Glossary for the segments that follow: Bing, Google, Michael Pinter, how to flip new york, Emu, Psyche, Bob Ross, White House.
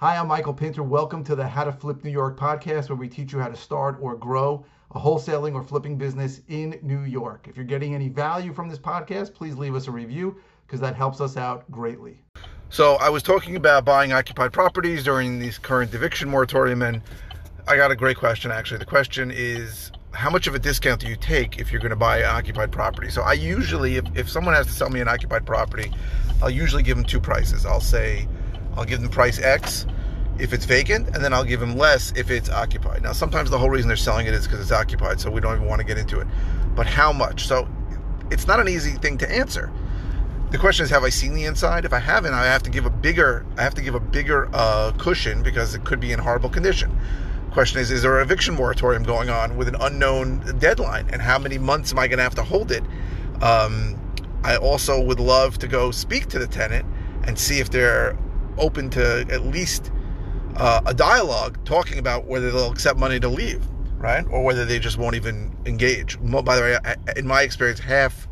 Hi, I'm Michael Pinter. Welcome to the How to Flip New York podcast, where we teach you how to start or grow a wholesaling or flipping business in New York. If you're getting any value from this podcast, please leave us a review because that helps us out greatly. So I was talking about buying occupied properties during these current eviction moratorium, and I got a great question, actually. The question is, how much of a discount do you take if you're going to buy an occupied property? So I usually, if someone has to sell me an occupied property, I'll usually give them two prices. I'll give them price X if it's vacant, and then I'll give them less if it's occupied. Now, sometimes the whole reason they're selling it is because it's occupied, so we don't even want to get into it. But how much? So it's not an easy thing to answer. The question is, have I seen the inside? If I haven't, I have to give a bigger, cushion because it could be in horrible condition. Question is there an eviction moratorium going on with an unknown deadline, and how many months am I going to have to hold it? I also would love to go speak to the tenant and see if they're open to at least a dialogue talking about whether they'll accept money to leave, right? Or whether they just won't even engage. By the way, in my experience, half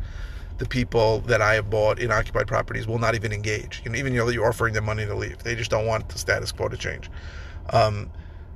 the people that I have bought in occupied properties will not even engage. You know, even though you're offering them money to leave, they just don't want the status quo to change.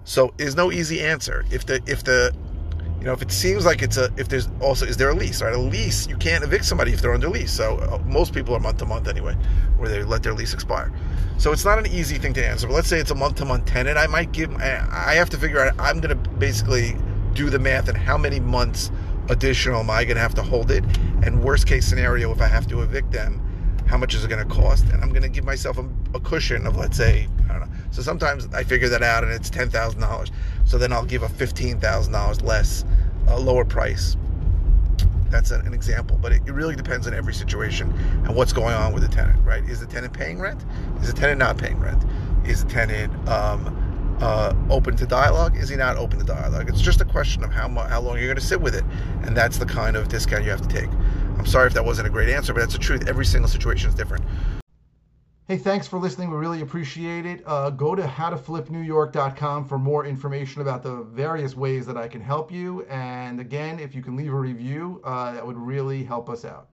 So there's no easy answer. If it seems like is there a lease, right? A lease, you can't evict somebody if they're under lease. So most people are month to month anyway, where they let their lease expire. So it's not an easy thing to answer. But let's say it's a month to month tenant. I have to figure out, I'm going to basically do the math and how many months additional am I going to have to hold it? And worst case scenario, if I have to evict them, how much is it going to cost? And I'm going to give myself a cushion of, let's say, I don't know. So sometimes I figure that out and it's $10,000. So then I'll give a $15,000 less, a lower price. That's an example. But it really depends on every situation and what's going on with the tenant, right? Is the tenant paying rent? Is the tenant not paying rent? Is the tenant open to dialogue? Is he not open to dialogue? It's just a question of how long you're going to sit with it. And that's the kind of discount you have to take. I'm sorry if that wasn't a great answer, but that's the truth. Every single situation is different. Hey, thanks for listening. We really appreciate it. Go to howtoflipnewyork.com for more information about the various ways that I can help you. And again, if you can leave a review, that would really help us out.